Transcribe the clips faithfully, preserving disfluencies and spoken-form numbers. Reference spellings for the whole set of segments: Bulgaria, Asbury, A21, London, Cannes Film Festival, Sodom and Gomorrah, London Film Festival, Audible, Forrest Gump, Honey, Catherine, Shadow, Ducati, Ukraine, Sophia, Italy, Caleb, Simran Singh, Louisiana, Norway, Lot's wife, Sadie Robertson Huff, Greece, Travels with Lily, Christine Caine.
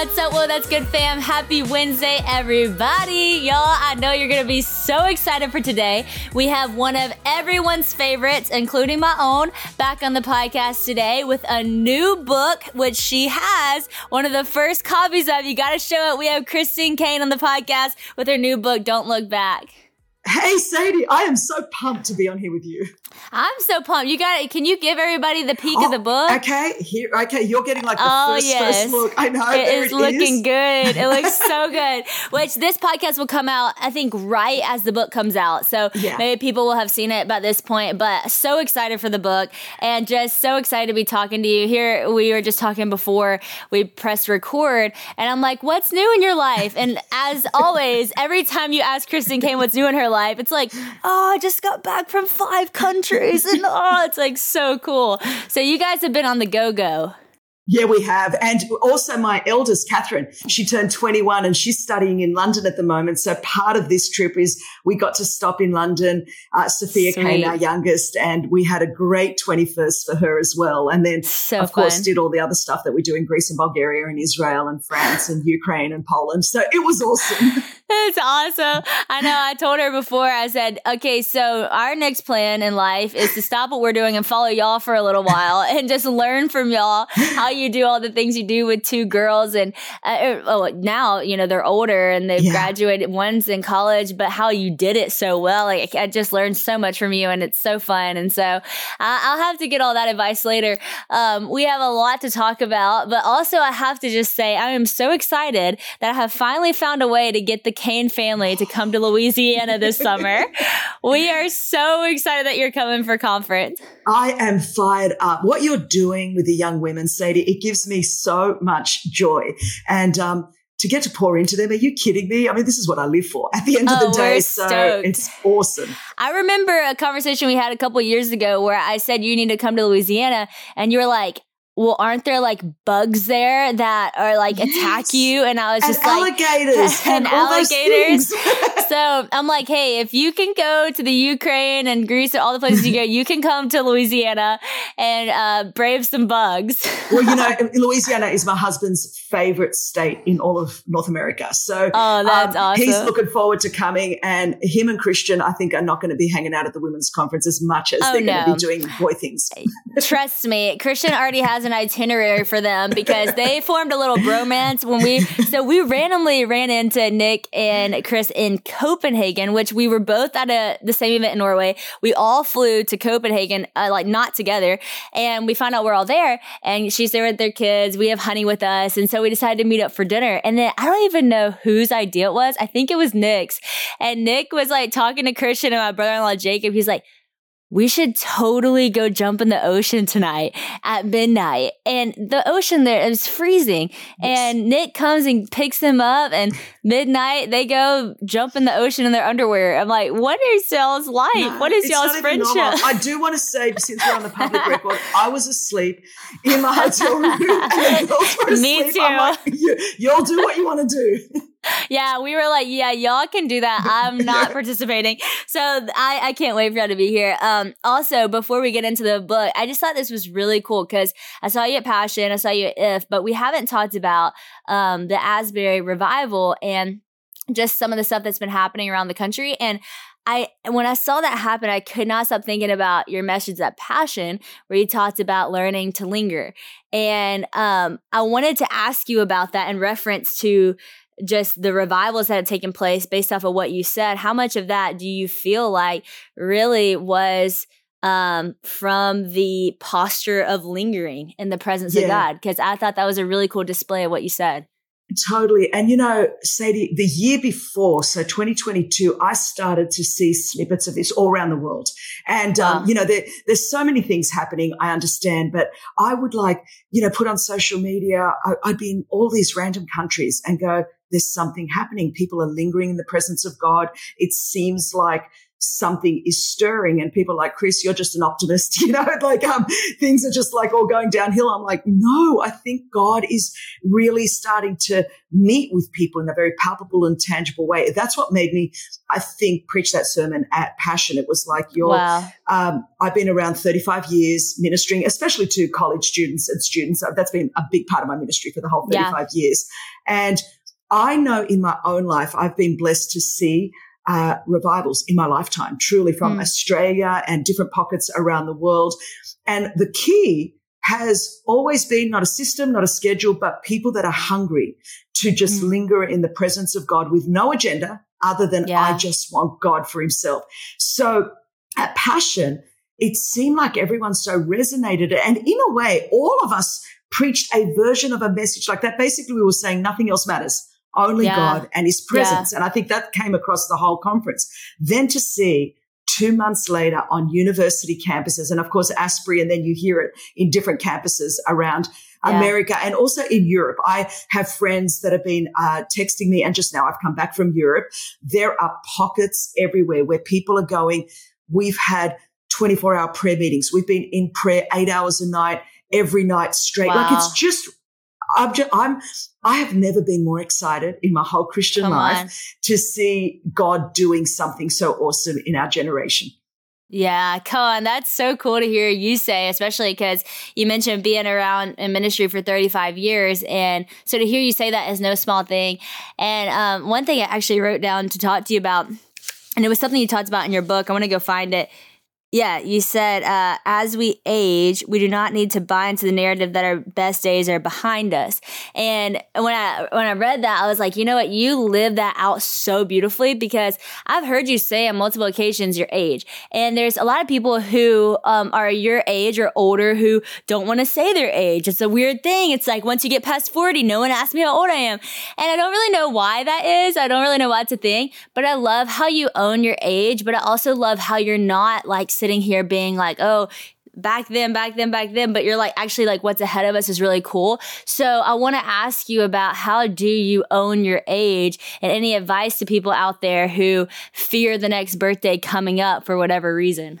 What's up? Well, that's good, fam. Happy Wednesday, everybody. Y'all, I know you're going to be so excited for today. We have one of everyone's favorites, including my own, back on the podcast today with a new book, which she has one of the first copies of. You got to show it. We have Christine Caine on the podcast with her new book, Don't Look Back. Hey, Sadie, I am so pumped to be on here with you. I'm so pumped. You got it. Can you give everybody the peek oh, of the book? Okay. Here, okay. You're getting like the oh, first, yes. first look. I know. It there is it looking is. good. It looks so good, which this podcast will come out, I think, right as the book comes out. So yeah. maybe people will have seen it by this point, but so excited for the book and just so excited to be talking to you here. We were just talking before we pressed record and I'm like, what's new in your life? And as always, every time you ask Christine Caine what's new in her life, it's like, oh, I just got back from five countries and oh, it's like so cool. So you guys have been on the go-go. Yeah, we have. And also my eldest, Catherine, she turned twenty-one and she's studying in London at the moment. So part of this trip is we got to stop in London. Uh, Sophia Sweet. Came, our youngest, and we had a great twenty-first for her as well. And then, so of fun. course, did all the other stuff that we do in Greece and Bulgaria and Israel and France and Ukraine and Poland. So it was awesome. It's awesome. I know. I told her before, I said, okay, so our next plan in life is to stop what we're doing and follow y'all for a little while and just learn from y'all how you do all the things you do with two girls. And uh, oh, now, you know, they're older and they've yeah. graduated. One's in college, but how you did it so well. Like, I just learned so much from you and it's so fun. And so uh, I'll have to get all that advice later. Um, we have a lot to talk about, but also I have to just say, I am so excited that I have finally found a way to get the Caine family to come to Louisiana this summer. We are so excited that you're coming for conference. I am fired up. What you're doing with the young women, Sadie, it gives me so much joy. And um, to get to pour into them, are you kidding me? I mean, this is what I live for at the end oh, of the day. So stoked. It's awesome. I remember a conversation we had a couple of years ago where I said, you need to come to Louisiana. And you were like, well, aren't there like bugs there that are like yes. attack you? And I was just and like, alligators and, and all alligators. Those things. So I'm like, hey, if you can go to the Ukraine and Greece and all the places you go, you can come to Louisiana and uh, brave some bugs. Well, you know, Louisiana is my husband's favorite state in all of North America. So oh, that's um, awesome. He's looking forward to coming. And him and Christian, I think, are not going to be hanging out at the women's conference as much as oh, they're no. going to be doing boy things. Trust me, Christian already has an itinerary for them because they formed a little bromance when we so we randomly ran into Nick and Chris in Copenhagen, which we were both at a the same event in Norway. We all flew to Copenhagen uh, like not together, and we found out we're all there and she's there with their kids. We have Honey with us, and so we decided to meet up for dinner. And then I don't even know whose idea it was. I think it was Nick's, and Nick was like talking to Christian and my brother-in-law Jacob. He's like, we should totally go jump in the ocean tonight at midnight. And the ocean there is freezing. And Nick comes and picks them up and midnight they go jump in the ocean in their underwear. I'm like, what is y'all's life? No, what is y'all's friendship? I do want to say, since we're on the public record, I was asleep in my hotel room and the girls were asleep. Me too. I'm like, you, y'all do what you want to do. Yeah, we were like, yeah, y'all can do that. I'm not yeah. participating. So I, I can't wait for y'all to be here. Um, also, before we get into the book, I just thought this was really cool because I saw you at Passion, I saw you at I F, but we haven't talked about um, the Asbury revival and just some of the stuff that's been happening around the country. And I when I saw that happen, I could not stop thinking about your message at Passion where you talked about learning to linger. And um, I wanted to ask you about that in reference to just the revivals that had taken place based off of what you said. How much of that do you feel like really was um, from the posture of lingering in the presence yeah. of God? Because I thought that was a really cool display of what you said. Totally. And, you know, Sadie, the year before, so twenty twenty-two, I started to see snippets of this all around the world. And, wow. um, you know, there, there's so many things happening, I understand, but I would like, you know, put on social media, I, I'd be in all these random countries and go, there's something happening. People are lingering in the presence of God. It seems like something is stirring, and people are like, Chris, you're just an optimist, you know, like um, things are just like all going downhill. I'm like, no, I think God is really starting to meet with people in a very palpable and tangible way. That's what made me, I think, preach that sermon at Passion. It was like, you're, wow. um, I've been around thirty-five years ministering, especially to college students and students. That's been a big part of my ministry for the whole thirty-five yeah. years. And I know in my own life, I've been blessed to see Uh, revivals in my lifetime, truly from mm. Australia and different pockets around the world. And the key has always been not a system, not a schedule, but people that are hungry to just mm. linger in the presence of God with no agenda other than yeah. I just want God for himself. So at Passion, it seemed like everyone so resonated. And in a way, all of us preached a version of a message like that. Basically, we were saying nothing else matters. Only yeah. God and his presence. Yeah. And I think that came across the whole conference. Then to see two months later on university campuses, and of course Asbury, and then you hear it in different campuses around yeah. America and also in Europe. I have friends that have been uh, texting me, and just now I've come back from Europe. There are pockets everywhere where people are going, we've had twenty-four hour prayer meetings. We've been in prayer eight hours a night, every night straight. Wow. Like it's just I'm, just, I'm, I have never been more excited in my whole Christian Come life on. to see God doing something so awesome in our generation. Yeah, come on. That's so cool to hear you say, especially because you mentioned being around in ministry for thirty-five years. And so to hear you say that is no small thing. And um, one thing I actually wrote down to talk to you about, and it was something you talked about in your book. I want to go find it. Yeah, you said, uh, as we age, we do not need to buy into the narrative that our best days are behind us. And when I when I read that, I was like, you know what? You live that out so beautifully, because I've heard you say on multiple occasions your age. And there's a lot of people who um, are your age or older who don't want to say their age. It's a weird thing. It's like once you get past forty, no one asks me how old I am. And I don't really know why that is. I don't really know why it's a thing. But I love how you own your age, but I also love how you're not like sitting here being like, oh, back then, back then, back then. But you're like, actually, like what's ahead of us is really cool. So I want to ask you about how do you own your age, and any advice to people out there who fear the next birthday coming up for whatever reason?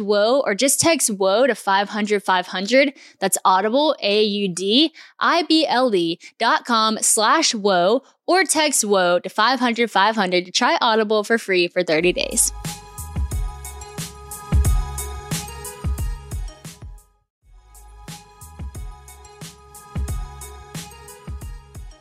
Woe, or just text Woe to five hundred five hundred. That's Audible, A U D I B L E dot com slash Woe, or text Woe to five hundred five hundred to try Audible for free for thirty days.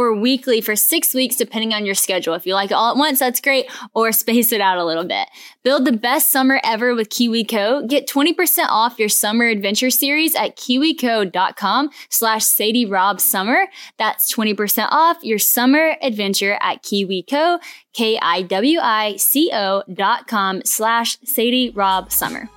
or weekly for six weeks, depending on your schedule. If you like it all at once, that's great, or space it out a little bit. Build the best summer ever with KiwiCo. Get twenty percent off your Summer Adventure series at KiwiCo.com slash Sadie Rob Summer. That's twenty percent off your Summer Adventure at KiwiCo, K-I-W-I-C-O dot com slash Sadie Rob Summer.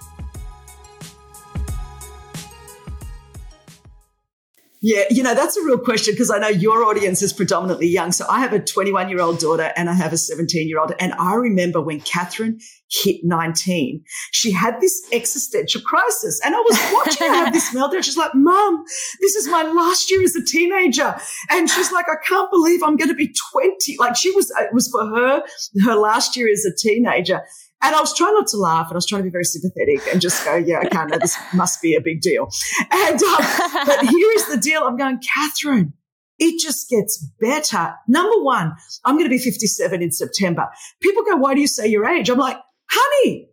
Yeah, you know, that's a real question because I know your audience is predominantly young. So I have a twenty-one-year-old daughter and I have a seventeen-year-old. And I remember when Catherine hit nineteen, she had this existential crisis. And I was watching her have this meltdown. She's like, Mom, this is my last year as a teenager. And she's like, I can't believe I'm going to be twenty. Like she was, it was for her, her last year as a teenager. And I was trying not to laugh and I was trying to be very sympathetic and just go, yeah, I can't, no, this must be a big deal. And uh, but here is the deal. I'm going, Catherine, it just gets better. Number one, I'm going to be fifty-seven in September. People go, why do you say your age? I'm like, honey,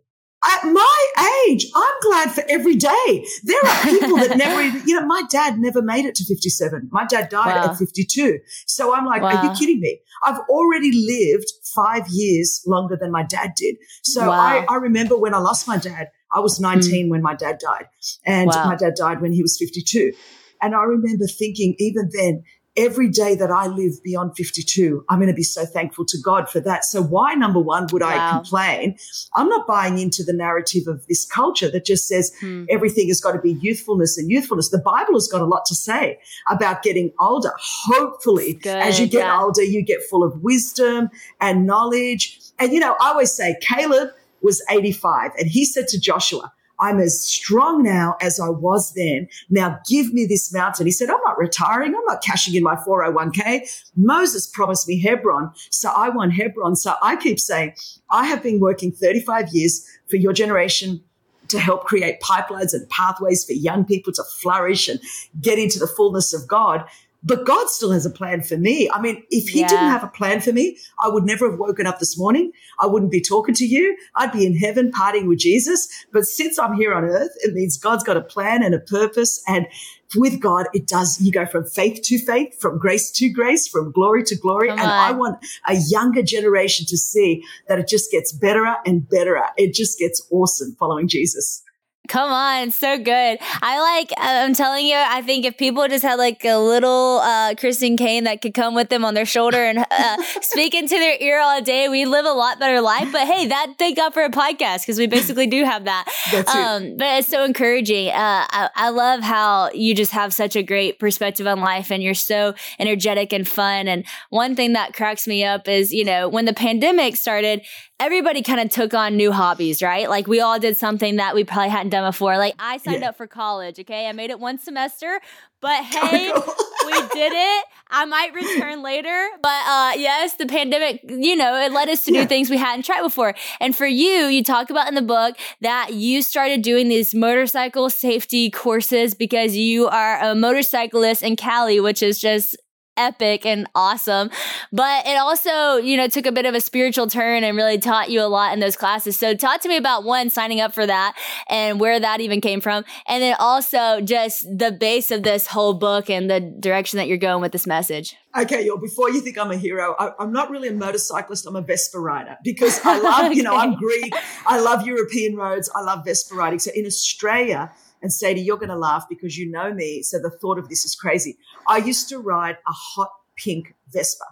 at my age, I'm glad for every day. There are people that never even, you know, my dad never made it to fifty-seven. My dad died wow. at fifty-two. So I'm like, wow. Are you kidding me? I've already lived five years longer than my dad did. So wow. I, I remember when I lost my dad, I was nineteen mm. when my dad died. And wow. my dad died when he was fifty-two. And I remember thinking even then, every day that I live beyond fifty-two, I'm going to be so thankful to God for that. So why, number one, would wow. I complain? I'm not buying into the narrative of this culture that just says hmm. everything has got to be youthfulness and youthfulness. The Bible has got a lot to say about getting older. Hopefully, Good, as you get yeah. older, you get full of wisdom and knowledge. And, you know, I always say Caleb was eighty-five and he said to Joshua, I'm as strong now as I was then. Now give me this mountain. He said, I'm not retiring. I'm not cashing in my four oh one k. Moses promised me Hebron, so I want Hebron. So I keep saying, I have been working thirty-five years for your generation to help create pipelines and pathways for young people to flourish and get into the fullness of God. But God still has a plan for me. I mean, if he yeah. didn't have a plan for me, I would never have woken up this morning. I wouldn't be talking to you. I'd be in heaven partying with Jesus. But since I'm here on earth, it means God's got a plan and a purpose. And with God, it does, you go from faith to faith, from grace to grace, from glory to glory. Come and on. I want a younger generation to see that it just gets better and better. It just gets awesome following Jesus. Come on. So good. I like, I'm telling you, I think if people just had like a little uh, Christine Caine that could come with them on their shoulder and uh, speak into their ear all day, we live a lot better life. But hey, that thank God for a podcast because we basically do have that. That's um, it. But it's so encouraging. Uh, I, I love how you just have such a great perspective on life and you're so energetic and fun. And one thing that cracks me up is, you know, when the pandemic started, everybody kind of took on new hobbies, right? Like we all did something that we probably hadn't done before. Like, I signed yeah. up for college, okay? I made it one semester, but hey, we did it. I might return later, but uh, yes, the pandemic, you know, it led us to yeah. do things we hadn't tried before. And for you, you talk about in the book that you started doing these motorcycle safety courses because you are a motorcyclist in Cali, which is just epic and awesome. But it also, you know, took a bit of a spiritual turn and really taught you a lot in those classes. So talk to me about, one, signing up for that and where that even came from. And then also just the base of this whole book and the direction that you're going with this message. Okay, y'all, before you think I'm a hero, I, I'm not really a motorcyclist. I'm a Vespa rider because I love, okay. you know, I'm Greek. I love European roads. I love Vespa riding. So in Australia, and Sadie, you're going to laugh because you know me, so the thought of this is crazy. I used to ride a hot pink Vespa.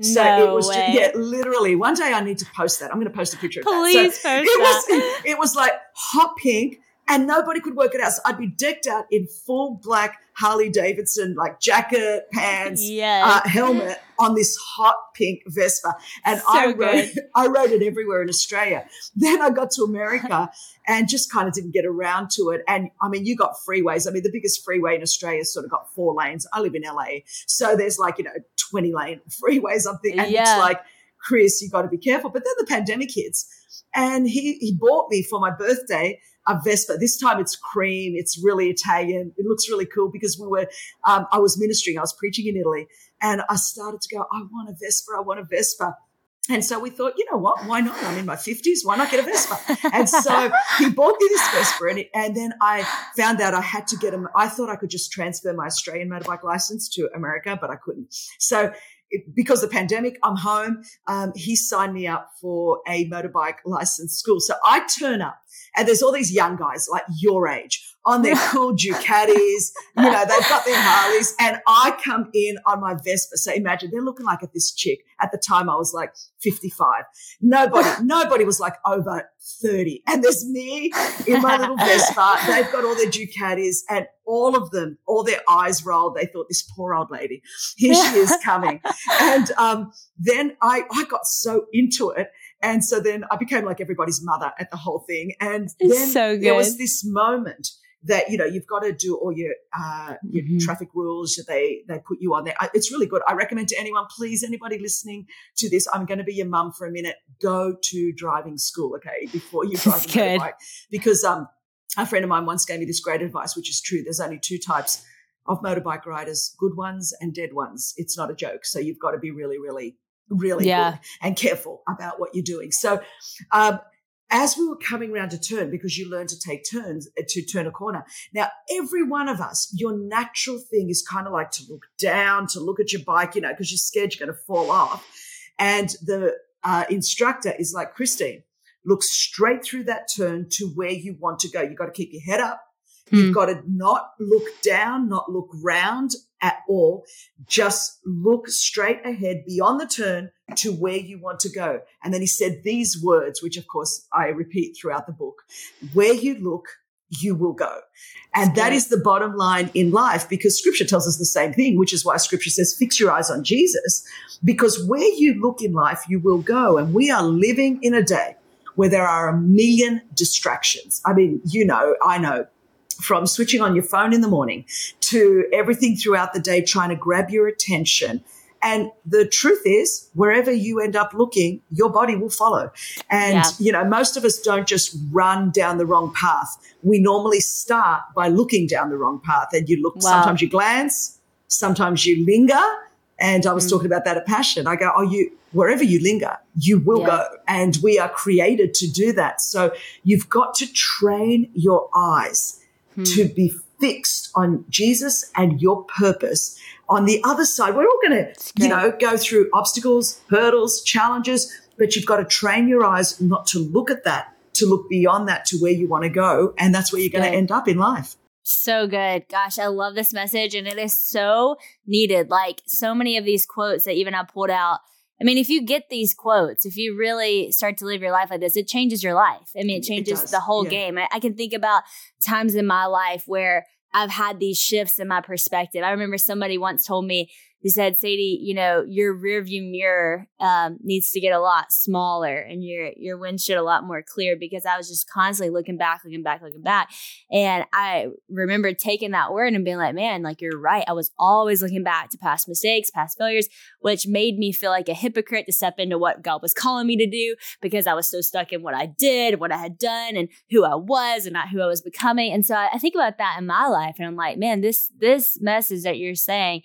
So no it was way. Just, yeah, literally. One day I need to post that. I'm going to post a picture of Please that. Please so post it that. Was, it was like hot pink and nobody could work it out. So I'd be decked out in full black Harley Davidson, like jacket, pants, yes. uh, helmet on this hot pink Vespa. And so I rode, I rode it everywhere in Australia. Then I got to America and just kind of didn't get around to it. And, I mean, you got freeways. I mean, the biggest freeway in Australia sort of got four lanes. I live in L A. So there's like, you know, twenty-lane freeways, something. And yeah. it's like, Chris, you got to be careful. But then the pandemic hits. And he, he bought me for my birthday a Vespa. This time it's cream. It's really Italian. It looks really cool because we were, um, I was ministering. I was preaching in Italy and I started to go, I want a Vespa. I want a Vespa. And so we thought, you know what? Why not? I'm in my fifties. Why not get a Vespa? And so he bought me this Vespa and, it, and then I found out I had to get him. I thought I could just transfer my Australian motorbike license to America, but I couldn't. So It, because of the pandemic, I'm home. Um, he signed me up for a motorbike license school. So I turn up and there's all these young guys like your age on their cool Ducatis. You know, they've got their Harleys and I come in on my Vespa. So imagine they're looking like at this chick. At the time I was like fifty-five. Nobody, nobody was like over thirty. And there's me in my little Vespa. They've got all their Ducatis and all of them, all their eyes rolled. They thought, this poor old lady, here she is coming. And um, then I, I got so into it. And so then I became like everybody's mother at the whole thing. And then it's so good. There was this moment that, you know, you've got to do all your, uh, your mm-hmm. traffic rules. They they put you on there. I, it's really good. I recommend to anyone, please, anybody listening to this, I'm going to be your mum for a minute. Go to driving school, okay, before you drive a motorbike. Because um, a friend of mine once gave me this great advice, which is true. There's only two types of motorbike riders, good ones and dead ones. It's not a joke. So you've got to be really, really, really yeah. good and careful about what you're doing. So um, as we were coming round a turn, because you learn to take turns, to turn a corner. Now, every one of us, your natural thing is kind of like to look down, to look at your bike, you know, because you're scared you're going to fall off. And the uh, instructor is like, Christine, look straight through that turn to where you want to go. You've got to keep your head up. You've got to not look down, not look round at all. Just look straight ahead beyond the turn to where you want to go. And then he said these words, which, of course, I repeat throughout the book, where you look, you will go. And that is the bottom line in life because Scripture tells us the same thing, which is why Scripture says fix your eyes on Jesus, because where you look in life, you will go. And we are living in a day where there are a million distractions. I mean, you know, I know. From switching on your phone in the morning to everything throughout the day trying to grab your attention. And the truth is, wherever you end up looking, your body will follow. And, yeah. you know, most of us don't just run down the wrong path. We normally start by looking down the wrong path. And you look, wow. sometimes you glance, sometimes you linger. And I was mm. talking about that at Passion. I go, oh, you, wherever you linger, you will yeah. go. And we are created to do that. So you've got to train your eyes to be fixed on Jesus and your purpose. On the other side, we're all going to, you know, go through obstacles, hurdles, challenges, but you've got to train your eyes not to look at that, to look beyond that to where you want to go, and that's where you're going to end up in life. So good. Gosh, I love this message, and it is so needed. Like so many of these quotes that even I pulled out, I mean, if you get these quotes, if you really start to live your life like this, it changes your life. I mean, it changes it the whole yeah. game. I, I can think about times in my life where I've had these shifts in my perspective. I remember somebody once told me, who said, Sadie, you know, your rearview mirror um, needs to get a lot smaller and your your windshield a lot more clear, because I was just constantly looking back, looking back, looking back. And I remember taking that word and being like, man, like, you're right. I was always looking back to past mistakes, past failures, which made me feel like a hypocrite to step into what God was calling me to do, because I was so stuck in what I did, what I had done, and who I was and not who I was becoming. And so I, I think about that in my life, and I'm like, man, this this message that you're saying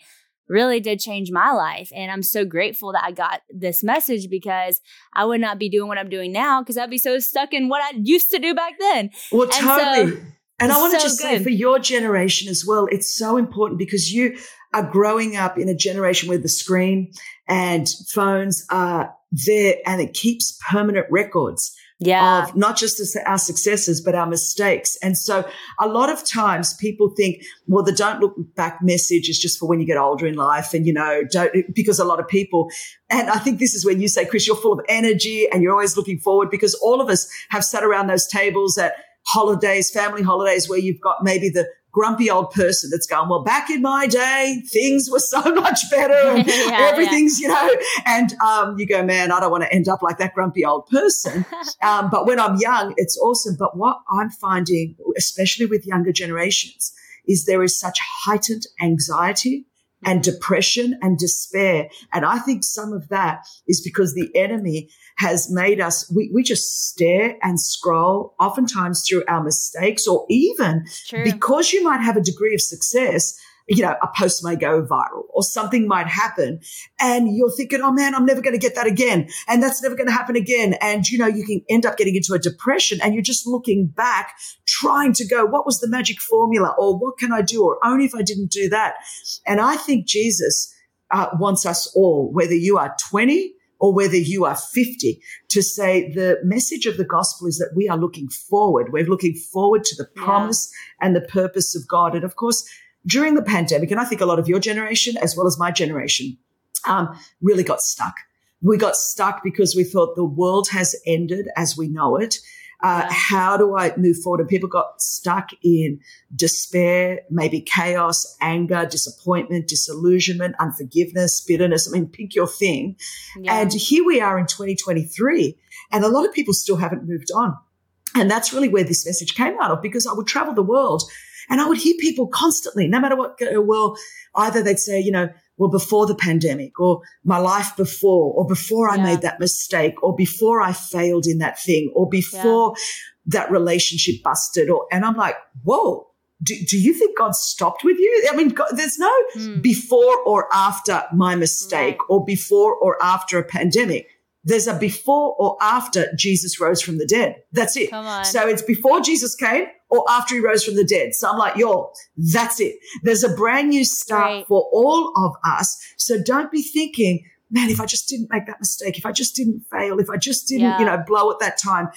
really did change my life. And I'm so grateful that I got this message, because I would not be doing what I'm doing now, because I'd be so stuck in what I used to do back then. Well, totally. And, so, and I want to so just good. say, for your generation as well, it's so important, because you are growing up in a generation where the screen and phones are there, and it keeps permanent records yeah. of not just our successes, but our mistakes. And so a lot of times people think, well, the don't look back message is just for when you get older in life, and, you know, don't, because a lot of people, and I think this is when you say, Chris, you're full of energy and you're always looking forward, because all of us have sat around those tables at holidays, family holidays, where you've got maybe the grumpy old person that's going, well, back in my day, things were so much better and yeah, everything's, yeah. you know, and um, you go, man, I don't want to end up like that grumpy old person. um, but when I'm young, it's awesome. But what I'm finding, especially with younger generations, is there is such heightened anxiety and depression and despair. And I think some of that is because the enemy has made us, we, we just stare and scroll, oftentimes through our mistakes, or even because you might have a degree of success, you know, a post may go viral or something might happen, and you're thinking, oh man, I'm never going to get that again. And that's never going to happen again. And, you know, you can end up getting into a depression, and you're just looking back, trying to go, what was the magic formula, or what can I do? Or only if I didn't do that. And I think Jesus uh, wants us all, whether you are twenty or whether you are fifty, to say the message of the gospel is that we are looking forward. We're looking forward to the promise yeah. and the purpose of God. And of course, during the pandemic, and I think a lot of your generation as well as my generation um, really got stuck. We got stuck because we thought the world has ended as we know it. Uh, yeah. How do I move forward? And people got stuck in despair, maybe chaos, anger, disappointment, disillusionment, unforgiveness, bitterness. I mean, pick your thing. Yeah. And here we are in twenty twenty-three, and a lot of people still haven't moved on. And that's really where this message came out of, because I would travel the world and I would hear people constantly, no matter what, well, either they'd say, you know, well, before the pandemic, or my life before, or before I yeah. made that mistake, or before I failed in that thing, or before yeah. that relationship busted. Or, and I'm like, whoa, do, do you think God stopped with you? I mean, God, there's no mm. before or after my mistake right. or before or after a pandemic. There's a before or after Jesus rose from the dead. That's it. Come on. So it's before Jesus came or after he rose from the dead. So I'm like, y'all, that's it. There's a brand new start right. for all of us. So don't be thinking, man, if I just didn't make that mistake, if I just didn't fail, if I just didn't, yeah. you know, blow at that time.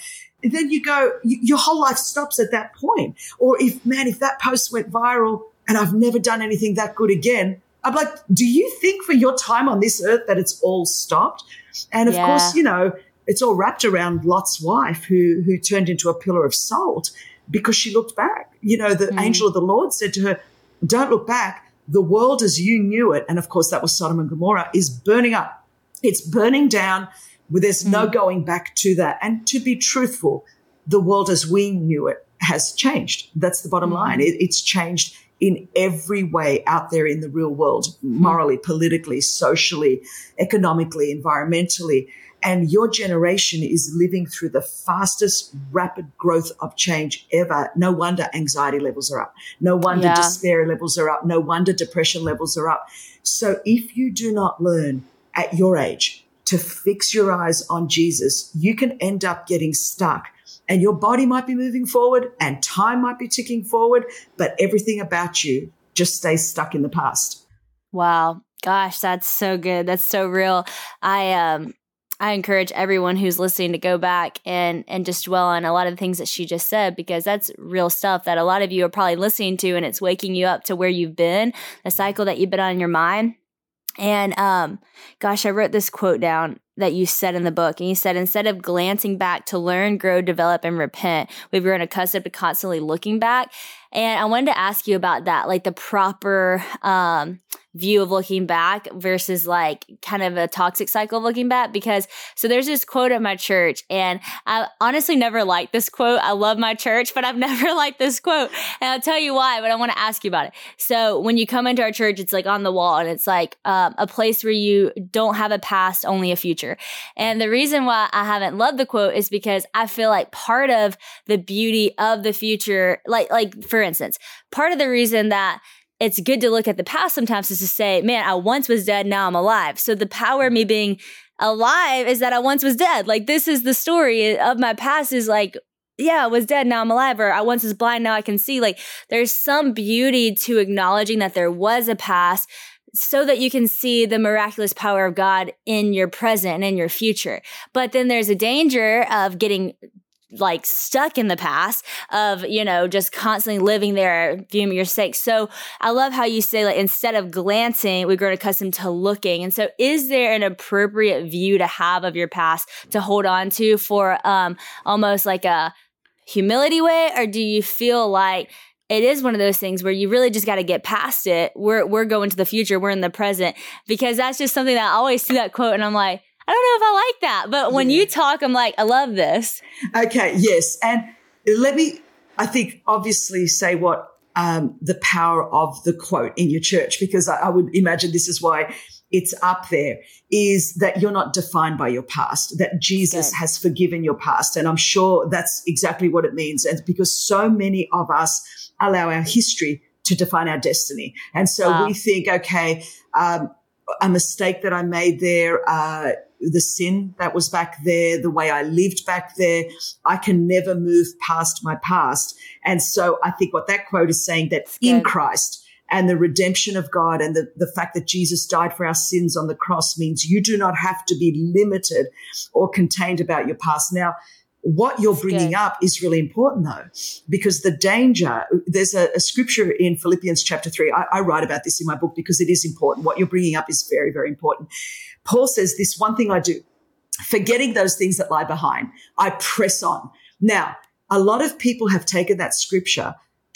And then you go, you, your whole life stops at that point. Or if, man, if that post went viral and I've never done anything that good again, I'm like, do you think for your time on this earth that it's all stopped? And, of yeah. course, you know, it's all wrapped around Lot's wife, who who turned into a pillar of salt because she looked back. You know, the mm. angel of the Lord said to her, don't look back. The world as you knew it, and, of course, that was Sodom and Gomorrah, is burning up. It's burning down. There's mm. no going back to that. And to be truthful, the world as we knew it has changed. That's the bottom mm. line. It, it's changed in every way out there in the real world, morally, politically, socially, economically, environmentally. And your generation is living through the fastest rapid growth of change ever. No wonder anxiety levels are up. No wonder yeah. despair levels are up. No wonder depression levels are up. So if you do not learn at your age to fix your eyes on Jesus, you can end up getting stuck. And your body might be moving forward and time might be ticking forward, but everything about you just stays stuck in the past. Wow. Gosh, that's so good. That's so real. I um, I encourage everyone who's listening to go back and, and just dwell on a lot of the things that she just said, because that's real stuff that a lot of you are probably listening to, and it's waking you up to where you've been, the cycle that you've been on in your mind. And um, gosh, I wrote this quote down that you said in the book. And you said, instead of glancing back to learn, grow, develop, and repent, we've grown accustomed to constantly looking back. And I wanted to ask you about that, like the proper um, view of looking back versus like kind of a toxic cycle of looking back. Because so there's this quote at my church, and I honestly never liked this quote. I love my church, but I've never liked this quote. And I'll tell you why, but I want to ask you about it. So when you come into our church, it's like on the wall, and it's like um, a place where you don't have a past, only a future. And the reason why I haven't loved the quote is because I feel like part of the beauty of the future, like, like for instance, part of the reason that it's good to look at the past sometimes is to say, man, I once was dead, now I'm alive. So the power of me being alive is that I once was dead. Like, this is the story of my past is like, yeah, I was dead, now I'm alive, or I once was blind, now I can see. Like, there's some beauty to acknowledging that there was a past so that you can see the miraculous power of God in your present and in your future. But then there's a danger of getting like stuck in the past of, you know, just constantly living there, viewing your sake. So I love how you say, like, instead of glancing, we grow accustomed to looking. And so is there an appropriate view to have of your past to hold on to for um, almost like a humility way? Or do you feel like it is one of those things where you really just got to get past it? We're, we're going to the future. We're in the present. Because that's just something that I always see that quote and I'm like, I don't know if I like that, but when yeah. you talk, I'm like, I love this. Okay, yes. And let me, I think, obviously say what um, the power of the quote in your church, because I, I would imagine this is why it's up there, is that you're not defined by your past, that Jesus okay. has forgiven your past. And I'm sure that's exactly what it means. And because so many of us allow our history to define our destiny. And so wow. we think, okay, um, a mistake that I made there, uh, the sin that was back there, the way I lived back there, I can never move past my past. And so I think what that quote is saying, that in Christ and the redemption of God and the, the fact that Jesus died for our sins on the cross means you do not have to be limited or contained about your past. Now, what you're bringing up is really important, though, because the danger, there's a, a scripture in Philippians chapter three. I, I write about this in my book because it is important. What you're bringing up is very, very important. Paul says, this one thing I do, forgetting those things that lie behind, I press on. Now, a lot of people have taken that scripture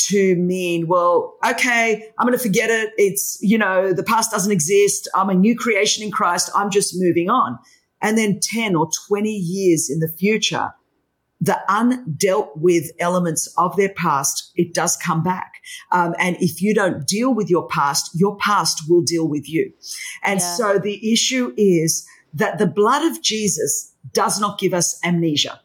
to mean, well, okay, I'm going to forget it. It's, you know, the past doesn't exist. I'm a new creation in Christ. I'm just moving on. And then ten or twenty years in the future, the undealt with elements of their past, it does come back. Um, and if you don't deal with your past, your past will deal with you. And yeah. so the issue is that the blood of Jesus does not give us amnesia.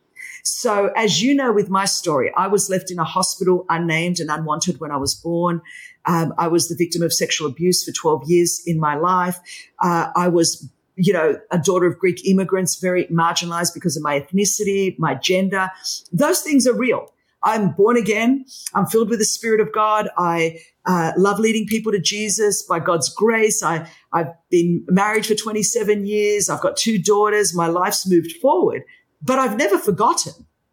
So as you know, with my story, I was left in a hospital unnamed and unwanted when I was born. Um, I was the victim of sexual abuse for twelve years in my life. Uh, I was you know, a daughter of Greek immigrants, very marginalized because of my ethnicity, my gender. Those things are real. I'm born again. I'm filled with the Spirit of God. I uh, love leading people to Jesus by God's grace. I, I've been married for twenty-seven years. I've got two daughters. My life's moved forward. But I've never forgotten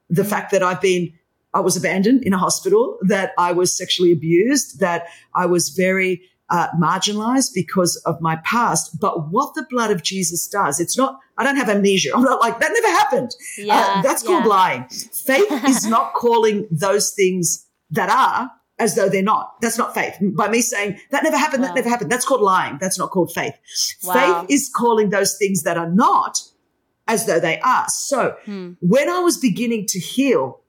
the fact that I've been, I was abandoned in a hospital, that I was sexually abused, that I was very Uh, marginalized because of my past. But what the blood of Jesus does, it's not, I don't have amnesia. I'm not like, that never happened. Yeah, uh, that's yeah. called lying. Faith is not calling those things that are as though they're not. That's not faith. By me saying, that never happened, wow. that never happened, that's called lying. That's not called faith. Wow. Faith is calling those things that are not as though they are. So hmm. when I was beginning to heal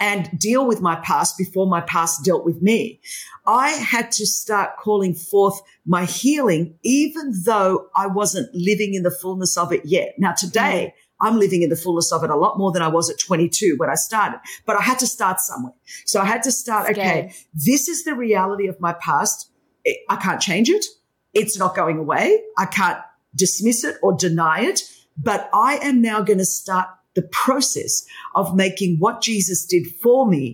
and deal with my past before my past dealt with me, I had to start calling forth my healing, even though I wasn't living in the fullness of it yet. Now, today, I'm living in the fullness of it a lot more than I was at twenty-two when I started, but I had to start somewhere. So I had to start, okay, okay this is the reality of my past. I can't change it. It's not going away. I can't dismiss it or deny it, but I am now going to start the process of making what Jesus did for me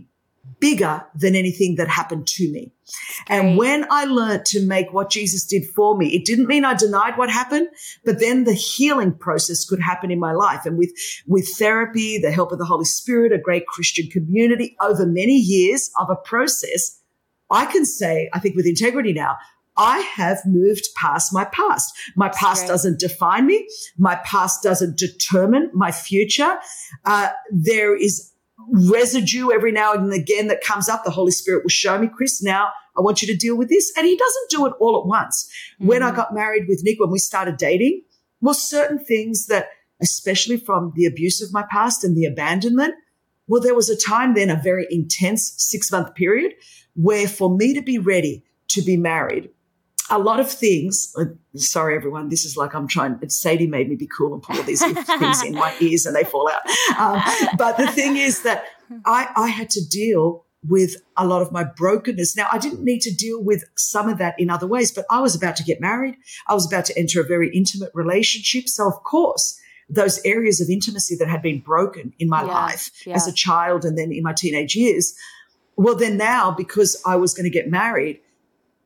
bigger than anything that happened to me. And when I learned to make what Jesus did for me, it didn't mean I denied what happened, but then the healing process could happen in my life. And with, with therapy, the help of the Holy Spirit, a great Christian community, over many years of a process, I can say, I think with integrity now, I have moved past my past. My past doesn't define me. My past doesn't determine my future. Uh, there is residue every now and again that comes up. The Holy Spirit will show me, Chris, now I want you to deal with this. And he doesn't do it all at once. Mm-hmm. When I got married with Nick, when we started dating, well, certain things that, especially from the abuse of my past and the abandonment, well, there was a time then, a very intense six-month period where for me to be ready to be married, a lot of things, sorry, everyone, this is like I'm trying, Sadie made me be cool and put all these things in my ears and they fall out. Um, but the thing is that I, I had to deal with a lot of my brokenness. Now, I didn't need to deal with some of that in other ways, but I was about to get married. I was about to enter a very intimate relationship. So, of course, those areas of intimacy that had been broken in my yeah, life yeah. as a child and then in my teenage years, well, then now because I was going to get married,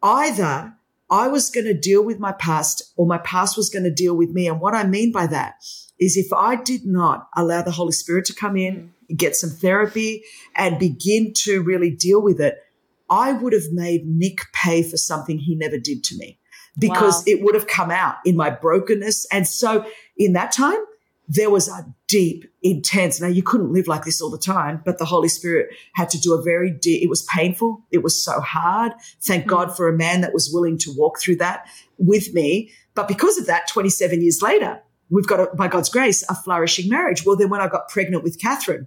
either I was going to deal with my past or my past was going to deal with me. And what I mean by that is if I did not allow the Holy Spirit to come in, get some therapy and begin to really deal with it, I would have made Nick pay for something he never did to me because wow. it would have come out in my brokenness. And so in that time, there was a deep, intense, now you couldn't live like this all the time, but the Holy Spirit had to do a very deep, it was painful, it was so hard. Thank mm-hmm. God for a man that was willing to walk through that with me. But because of that, twenty-seven years later, we've got, a, by God's grace, a flourishing marriage. Well, then when I got pregnant with Catherine,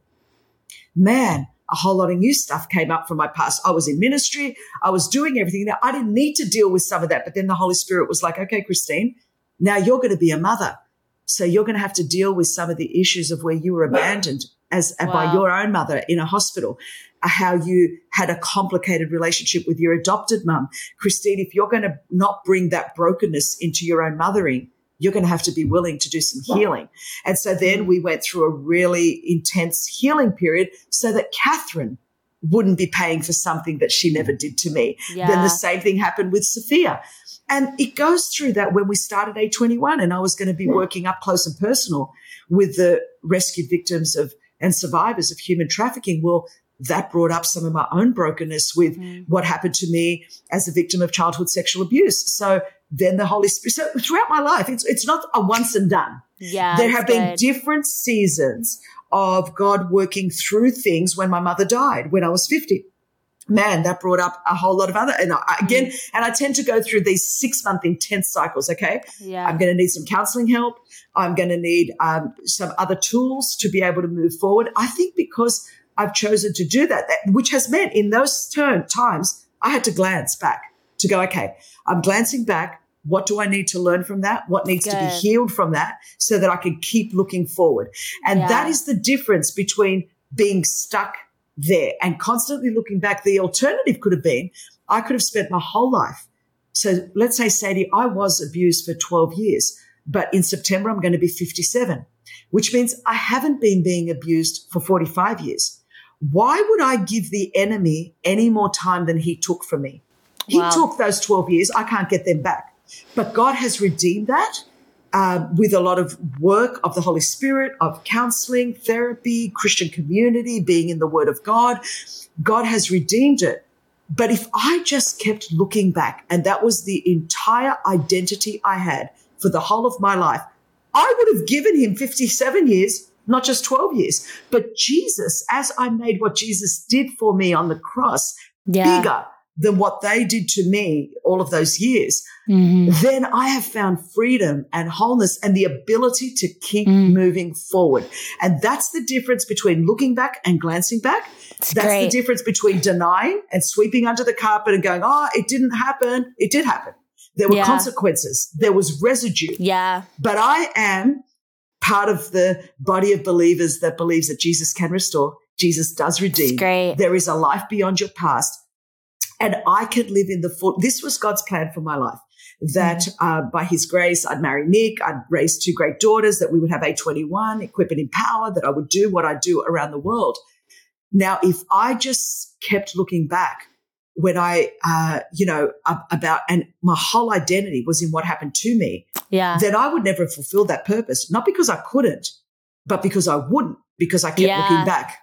man, a whole lot of new stuff came up from my past. I was in ministry, I was doing everything. Now, I didn't need to deal with some of that, but then the Holy Spirit was like, okay, Christine, now you're going to be a mother. So you're going to have to deal with some of the issues of where you were abandoned as wow. by your own mother in a hospital, how you had a complicated relationship with your adopted mum. Christine, if you're going to not bring that brokenness into your own mothering, you're going to have to be willing to do some healing. And so then we went through a really intense healing period so that Catherine wouldn't be paying for something that she never did to me. Yeah. Then the same thing happened with Sophia. And it goes through that when we started A twenty-one and I was going to be working up close and personal with the rescued victims of and survivors of human trafficking. Well, that brought up some of my own brokenness with mm. what happened to me as a victim of childhood sexual abuse. So then the Holy Spirit, so throughout my life, it's it's not a once and done. Yeah, there have been good. different seasons of God working through things. When my mother died, when I was fifty. Man, that brought up a whole lot of other, and I, again, mm. and I tend to go through these six-month intense cycles, okay? Yeah. I'm going to need some counseling help. I'm going to need um, some other tools to be able to move forward. I think because I've chosen to do that, that which has meant in those turn, times I had to glance back to go, okay, I'm glancing back. What do I need to learn from that? What needs Good. to be healed from that so that I can keep looking forward? And yeah. that is the difference between being stuck there and constantly looking back. The alternative could have been I could have spent my whole life. So let's say, Sadie, I was abused for twelve years, but in September I'm going to be fifty-seven, which means I haven't been being abused for forty-five years. Why would I give the enemy any more time than he took from me? He wow. took those twelve years. I can't get them back. But God has redeemed that uh, with a lot of work of the Holy Spirit, of counseling, therapy, Christian community, being in the Word of God. God has redeemed it. But if I just kept looking back, and that was the entire identity I had for the whole of my life, I would have given him fifty-seven years, not just twelve years. But Jesus, as I made what Jesus did for me on the cross yeah. bigger than what they did to me all of those years, mm-hmm. then I have found freedom and wholeness and the ability to keep mm. moving forward. And that's the difference between looking back and glancing back. It's that's great. The difference between denying and sweeping under the carpet and going, oh, it didn't happen. It did happen. There were yeah. consequences. There was residue. Yeah. But I am part of the body of believers that believes that Jesus can restore. Jesus does redeem. It's great. There is a life beyond your past. And I could live in the full. This was God's plan for my life, that mm. uh, by his grace, I'd marry Nick, I'd raise two great daughters, that we would have A twenty-one, equip and empower, that I would do what I do around the world. Now, if I just kept looking back when I, uh, you know, about, and my whole identity was in what happened to me, yeah. then I would never have fulfilled that purpose, not because I couldn't, but because I wouldn't, because I kept yeah. looking back.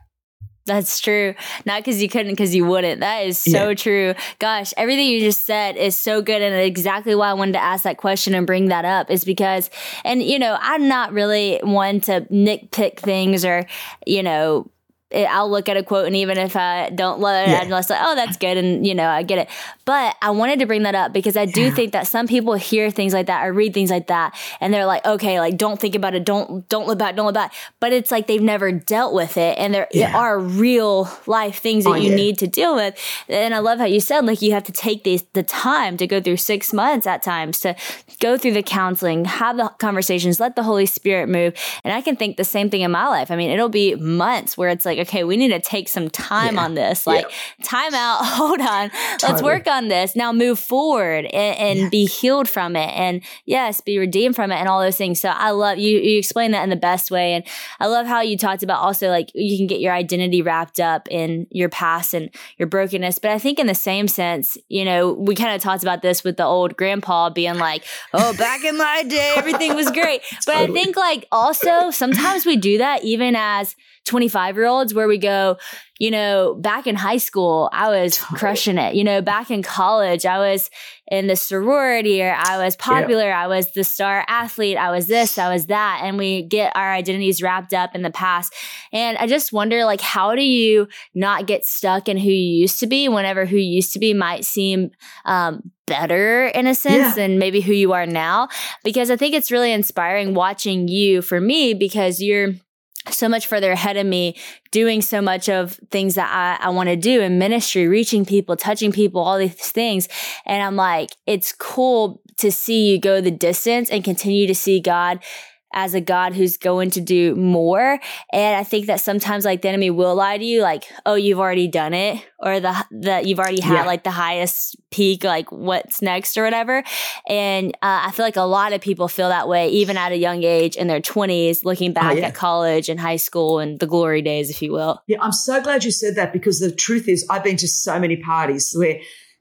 That's true. Not because you couldn't, because you wouldn't. That is so yeah. true. Gosh, everything you just said is so good. And exactly why I wanted to ask that question and bring that up is because, and, you know, I'm not really one to nitpick things or, you know, it, I'll look at a quote, and even if I don't love it, yeah. I'm just like, oh, that's good, and you know, I get it. But I wanted to bring that up because I do yeah. think that some people hear things like that or read things like that, and they're like, okay, like don't think about it, don't don't look back, don't look back. But it's like they've never dealt with it, and there, yeah. there are real life things that oh, you yeah. need to deal with. And I love how you said like you have to take these the time to go through six months at times to go through the counseling, have the conversations, let the Holy Spirit move. And I can think the same thing in my life. I mean, it'll be months where it's like, okay, we need to take some time yeah. on this, like yeah. time out, hold on, totally. Let's work on this. Now move forward and, and yes. be healed from it. And yes, be redeemed from it and all those things. So I love you, you explained that in the best way. And I love how you talked about also like you can get your identity wrapped up in your past and your brokenness. But I think in the same sense, you know, we kind of talked about this with the old grandpa being like, oh, back in my day, everything was great. But totally. I think like also sometimes we do that even as twenty-five year olds where we go, you know, back in high school, I was totally. Crushing it. You know, back in college, I was in the sorority or I was popular. Yeah. I was the star athlete. I was this, I was that. And we get our identities wrapped up in the past. And I just wonder, like, how do you not get stuck in who you used to be whenever who you used to be might seem um, better in a sense yeah. than maybe who you are now? Because I think it's really inspiring watching you for me because you're so much further ahead of me, doing so much of things that I, I want to do in ministry, reaching people, touching people, all these things. And I'm like, it's cool to see you go the distance and continue to see God as a God who's going to do more. And I think that sometimes like the enemy will lie to you, like, oh, you've already done it, or the that you've already had yeah. like the highest peak, like what's next or whatever. And uh, I feel like a lot of people feel that way, even at a young age in their twenties, looking back oh, yeah. at college and high school and the glory days, if you will. Yeah, I'm so glad you said that because the truth is I've been to so many parties where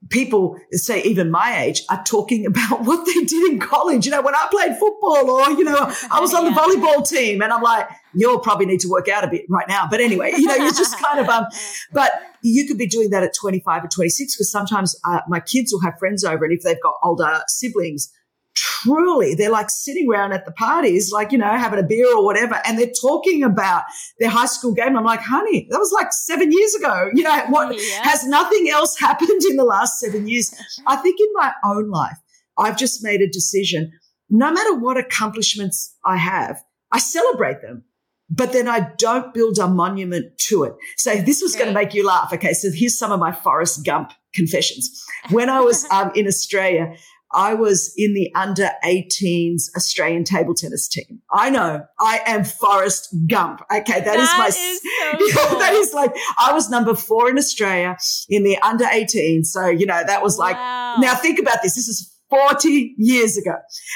people, say even my age, are talking about what they did in college. You know, when I played football or, you know, I was on the yeah. volleyball team and I'm like, you'll probably need to work out a bit right now. But anyway, you know, you're just kind of, um, but you could be doing that at twenty-five or twenty-six because sometimes uh, my kids will have friends over and if they've got older siblings, truly, they're like sitting around at the parties, like, you know, having a beer or whatever. And they're talking about their high school game. I'm like, honey, that was like seven years ago. You know, what yeah. has nothing else happened in the last seven years? I think in my own life, I've just made a decision. No matter what accomplishments I have, I celebrate them. But then I don't build a monument to it. So this was going to make you laugh. Okay, so here's some of my Forrest Gump confessions. When I was um, in Australia, I was in the under eighteens Australian table tennis team. I know. I am Forrest Gump. Okay, that, that is my is so cool. That is like I was number four in Australia in the under eighteens. So, you know, that was like wow. Now think about this. This is forty years ago.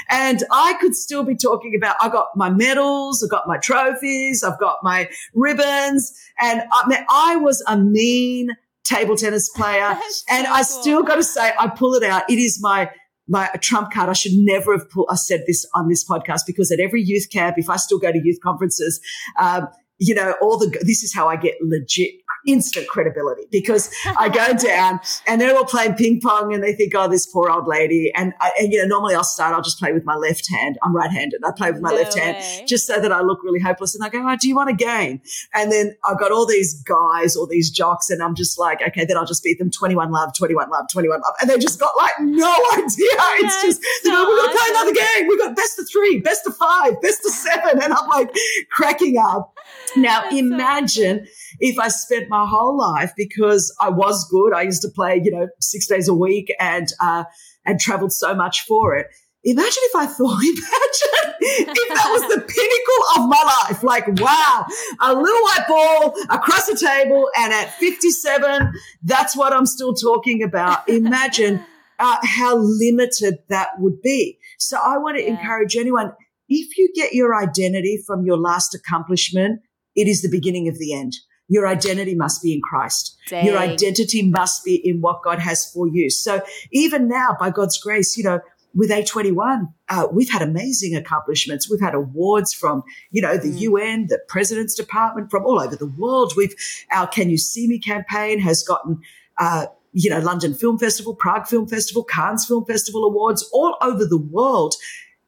And I could still be talking about I got my medals, I got my trophies, I've got my ribbons, and I mean, I was a mean table tennis player so and I cool. still got to say I pull it out. It is my My trump card. I should never have pulled, I said this on this podcast because at every youth camp, if I still go to youth conferences, um, you know, all the, this is how I get legit instant credibility because I go down and they're all playing ping pong and they think, oh, this poor old lady. And I, and you know, normally I'll start, I'll just play with my left hand. I'm right handed. I play with my no left way. hand just so that I look really hopeless. And I go, oh, do you want a game? And then I've got all these guys, all these jocks, and I'm just like, okay, then I'll just beat them twenty-one love, twenty-one love, twenty-one love. And they just got like no idea. It's just, so you know, we're going to play another game. We've got best of three, best of five, best of seven. And I'm like cracking up. Now That's imagine so if I spent my whole life because I was good. I used to play, you know, six days a week and uh, and traveled so much for it. Imagine if I thought, imagine if that was the pinnacle of my life. Like, wow, a little white ball across the table and at fifty-seven, that's what I'm still talking about. Imagine uh, how limited that would be. So I want to yeah. encourage anyone, if you get your identity from your last accomplishment, it is the beginning of the end. Your identity must be in Christ. Dang. Your identity must be in what God has for you. So even now, by God's grace, you know, with A twenty-one, uh, we've had amazing accomplishments. We've had awards from, you know, the mm. U N, the President's Department, from all over the world. We've our Can You See Me campaign has gotten, uh, you know, London Film Festival, Prague Film Festival, Cannes Film Festival awards all over the world.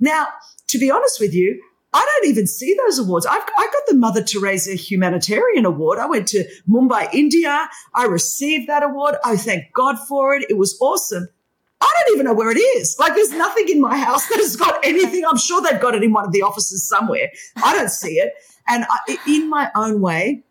Now, to be honest with you, I don't even see those awards. I've, I got the Mother Teresa Humanitarian Award. I went to Mumbai, India. I received that award. I thank God for it. It was awesome. I don't even know where it is. Like, there's nothing in my house that has got anything. I'm sure they've got it in one of the offices somewhere. I don't see it. And I, in my own way,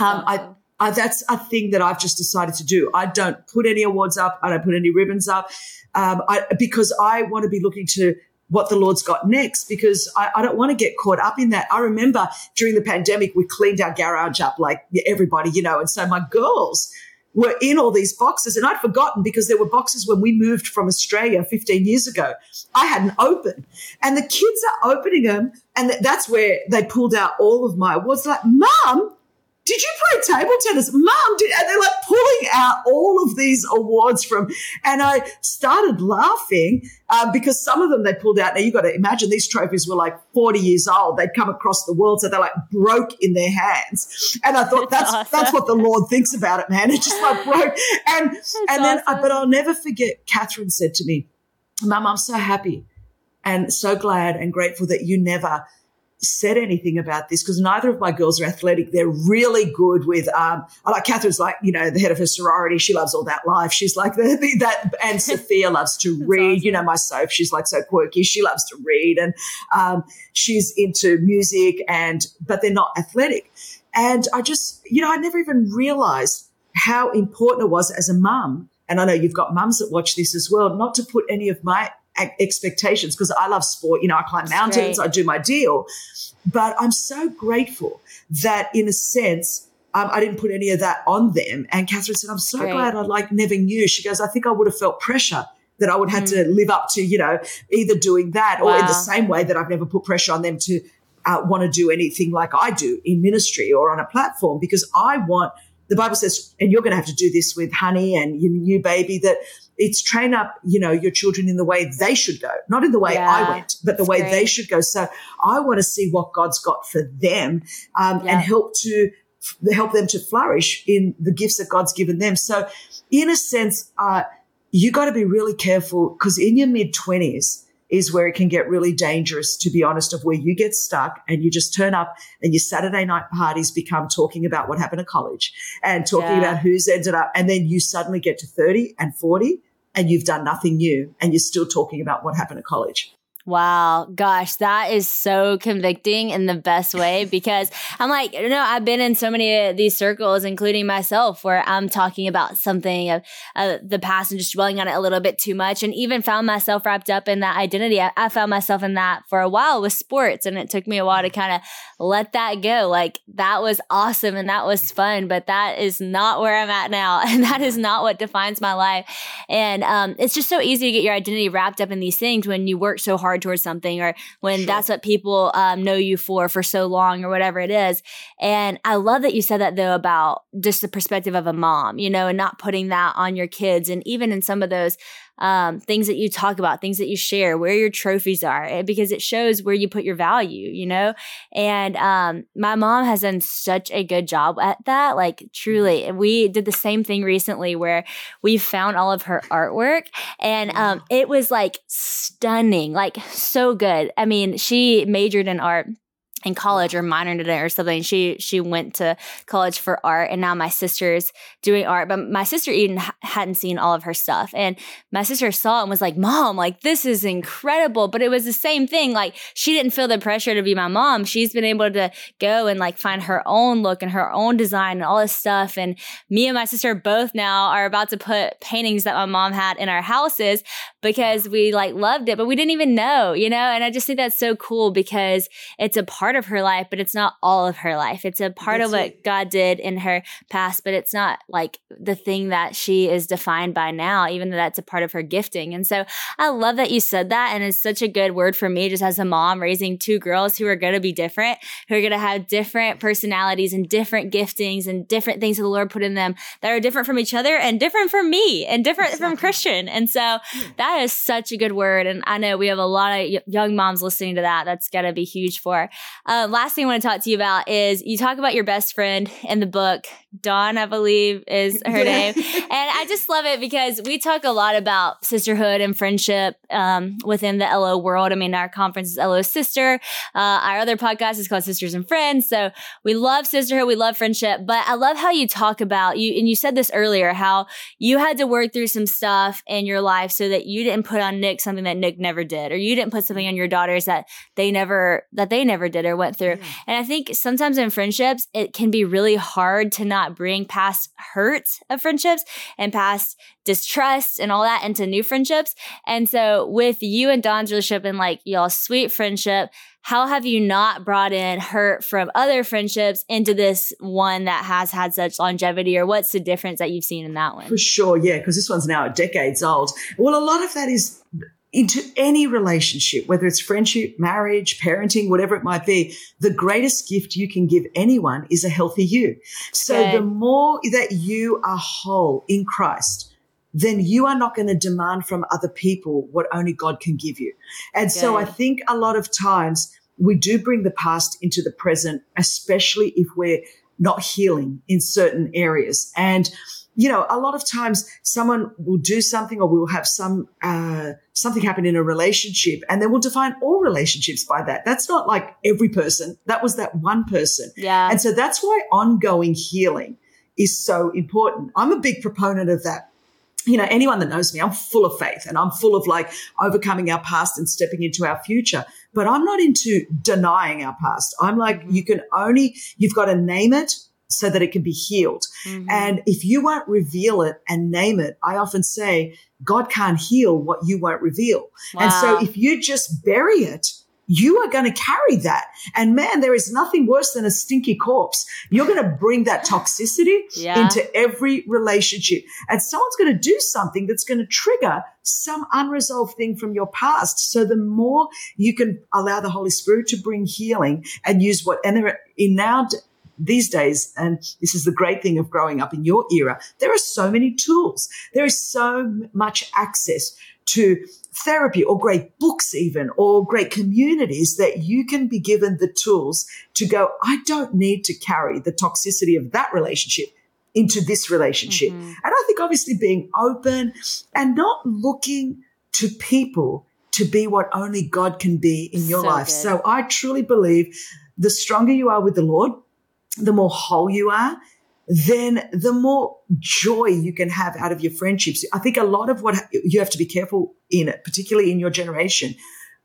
um, I, I, that's a thing that I've just decided to do. I don't put any awards up. I don't put any ribbons up um, I, because I want to be looking to what the Lord's got next, because I, I don't want to get caught up in that. I remember during the pandemic, we cleaned our garage up like everybody, you know, and so my girls were in all these boxes, and I'd forgotten because there were boxes when we moved from Australia fifteen years ago. I hadn't opened, and the kids are opening them, and that's where they pulled out all of my awards. They're like, Mom, did you play table tennis? Mom, did, and they're like pulling out all of these awards from, and I started laughing uh, because some of them they pulled out. Now you've got to imagine these trophies were like forty years old. They'd come across the world. So they're like broke in their hands. And I thought that's, that's, awesome. That's what the Lord thinks about it, man. It's just like broke. And, that's and then, awesome. I, but I'll never forget, Catherine said to me, Mom, I'm so happy and so glad and grateful that you never said anything about this, because neither of my girls are athletic. They're really good with um I like Catherine's like, you know, the head of her sorority, she loves all that life. She's like the, the, that and Sophia loves to read. Awesome. You know, my Soph, she's like so quirky, she loves to read, and um she's into music, and but they're not athletic. And I just, you know, I never even realized how important it was as a mum, and I know you've got mums that watch this as well, not to put any of my expectations, because I love sport, you know, I climb mountains, I do my deal, but I'm so grateful that in a sense um, I didn't put any of that on them. And Catherine said, I'm so Great. glad I like never knew. She goes, I think I would have felt pressure that I would have mm. to live up to, you know, either doing that wow. or in the same way that I've never put pressure on them to uh, want to do anything like I do in ministry or on a platform, because I want, the Bible says, and you're going to have to do this with Honey and your new baby, that it's train up, you know, your children in the way they should go, not in the way yeah, I went, but the way great. they should go. So I want to see what God's got for them um, yeah. and help to help them to flourish in the gifts that God's given them. So in a sense, uh, you got to be really careful, because in your mid-twenties is where it can get really dangerous, to be honest, of where you get stuck and you just turn up and your Saturday night parties become talking about what happened at college and talking yeah. about who's ended up. And then you suddenly get to thirty and forty and you've done nothing new and you're still talking about what happened at college. Wow. Gosh, that is so convicting in the best way, because I'm like, you know, I've been in so many of these circles, including myself, where I'm talking about something of uh, the past and just dwelling on it a little bit too much, and even found myself wrapped up in that identity. I, I found myself in that for a while with sports, and it took me a while to kind of let that go. Like, that was awesome and that was fun, but that is not where I'm at now. And that is not what defines my life. And um, it's just so easy to get your identity wrapped up in these things when you work so hard towards something, or when sure. that's what people um, know you for for so long, or whatever it is. And I love that you said that, though, about just the perspective of a mom, you know, and not putting that on your kids. And even in some of those um, things that you talk about, things that you share, where your trophies are, because it shows where you put your value, you know? And um, my mom has done such a good job at that. Like, truly, we did the same thing recently where we found all of her artwork, and um, it was like stunning, like so good. I mean, she majored in art in college, or minored in it or something. She she went to college for art, and now my sister's doing art. But my sister even hadn't seen all of her stuff. And my sister saw it and was like, Mom, like, this is incredible. But it was the same thing. Like, she didn't feel the pressure to be my mom. She's been able to go and like find her own look and her own design and all this stuff. And me and my sister both now are about to put paintings that my mom had in our houses, because we like loved it, but we didn't even know, you know? And I just think that's so cool, because it's a part part of her life, but it's not all of her life. It's a part That's of what it. God did in her past, but it's not like the thing that she is defined by now, even though that's a part of her gifting. And so I love that you said that. And it's such a good word for me, just as a mom raising two girls who are going to be different, who are going to have different personalities and different giftings and different things that the Lord put in them that are different from each other and different from me and different Exactly. from Christian. And so that That is such a good word. And I know we have a lot of y- young moms listening to that. That's got to be huge for. Uh, last thing I want to talk to you about is you talk about your best friend in the book. Dawn, I believe, is her name. And I just love it because we talk a lot about sisterhood and friendship um, within the L O world. I mean, our conference is L O Sister. Uh, our other podcast is called Sisters and Friends. So we love sisterhood. We love friendship. But I love how you talk about, you, and you said this earlier, how you had to work through some stuff in your life so that you didn't put on Nick something that Nick never did, or you didn't put something on your daughters that they never, that they never did or went through. Mm. And I think sometimes in friendships, it can be really hard to not bring past hurts of friendships and past distrust and all that into new friendships. And so with you and Dawn's relationship and like y'all's sweet friendship, how have you not brought in hurt from other friendships into this one that has had such longevity, or what's the difference that you've seen in that one? For sure, yeah, because this one's now decades old. Well, a lot of that is into any relationship, whether it's friendship, marriage, parenting, whatever it might be, the greatest gift you can give anyone is a healthy you. So okay. The more that you are whole in Christ, then you are not going to demand from other people what only God can give you. And okay. So I think a lot of times we do bring the past into the present, especially if we're not healing in certain areas. And, you know, a lot of times someone will do something or we'll have some uh something happen in a relationship, and then we'll define all relationships by that. That's not like every person. That was that one person. Yeah. And so that's why ongoing healing is so important. I'm a big proponent of that. You know, anyone that knows me, I'm full of faith and I'm full of like overcoming our past and stepping into our future. But I'm not into denying our past. I'm like, you can only, you've got to name it so that it can be healed. Mm-hmm. And if you won't reveal it and name it, I often say, God can't heal what you won't reveal. Wow. And so if you just bury it, you are going to carry that. And man, there is nothing worse than a stinky corpse. You're going to bring that toxicity yeah. into every relationship. And someone's going to do something that's going to trigger some unresolved thing from your past. So the more you can allow the Holy Spirit to bring healing and use what, and there are, in now these days, and this is the great thing of growing up in your era, there are so many tools. There is so much access to therapy or great books even or great communities that you can be given the tools to go, I don't need to carry the toxicity of that relationship into this relationship. Mm-hmm. And I think obviously being open and not looking to people to be what only God can be in your so life. Good. So I truly believe the stronger you are with the Lord, the more whole you are, then the more joy you can have out of your friendships. I think a lot of what you have to be careful in it, particularly in your generation.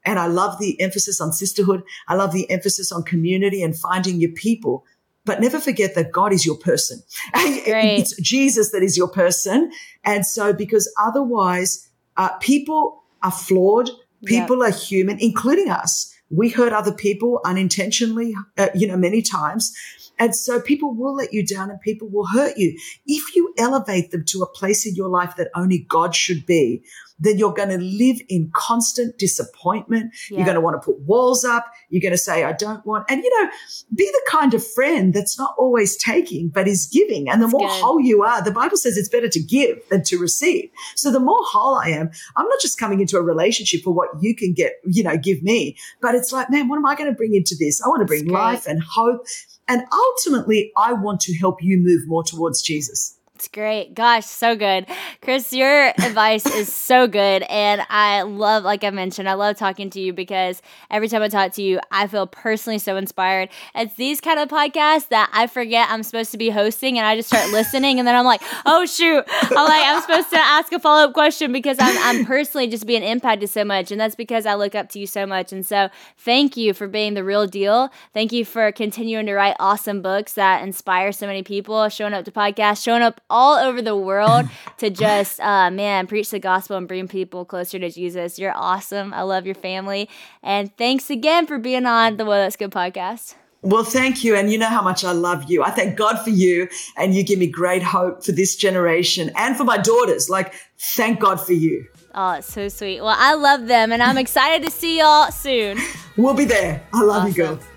And I love the emphasis on sisterhood. I love the emphasis on community and finding your people. But never forget that God is your person. It's Jesus that is your person. And so because otherwise uh, people are flawed. People yep. are human, including us. We hurt other people unintentionally, uh, you know, many times. And so people will let you down and people will hurt you. If you elevate them to a place in your life that only God should be, then you're going to live in constant disappointment. Yeah. You're going to want to put walls up. You're going to say, I don't want. And, you know, be the kind of friend that's not always taking but is giving. And the that's more good. Whole you are, the Bible says it's better to give than to receive. So the more whole I am, I'm not just coming into a relationship for what you can get, you know, give me. But it's like, man, what am I going to bring into this? I want to bring that's life good. And hope. And ultimately, I want to help you move more towards Jesus. It's great. Gosh, so good. Chris, your advice is so good. And I love, like I mentioned, I love talking to you because every time I talk to you, I feel personally so inspired. It's these kind of podcasts that I forget I'm supposed to be hosting and I just start listening and then I'm like, oh shoot. I'm like, I'm supposed to ask a follow-up question because I'm, I'm personally just being impacted so much. And that's because I look up to you so much. And so thank you for being the real deal. Thank you for continuing to write awesome books that inspire so many people, showing up to podcasts, showing up all over the world to just, uh, man, preach the gospel and bring people closer to Jesus. You're awesome. I love your family. And thanks again for being on the Well, That's Good podcast. Well, thank you. And you know how much I love you. I thank God for you. And you give me great hope for this generation and for my daughters. Like, thank God for you. Oh, it's so sweet. Well, I love them. And I'm excited to see y'all soon. We'll be there. I love awesome. You, girl.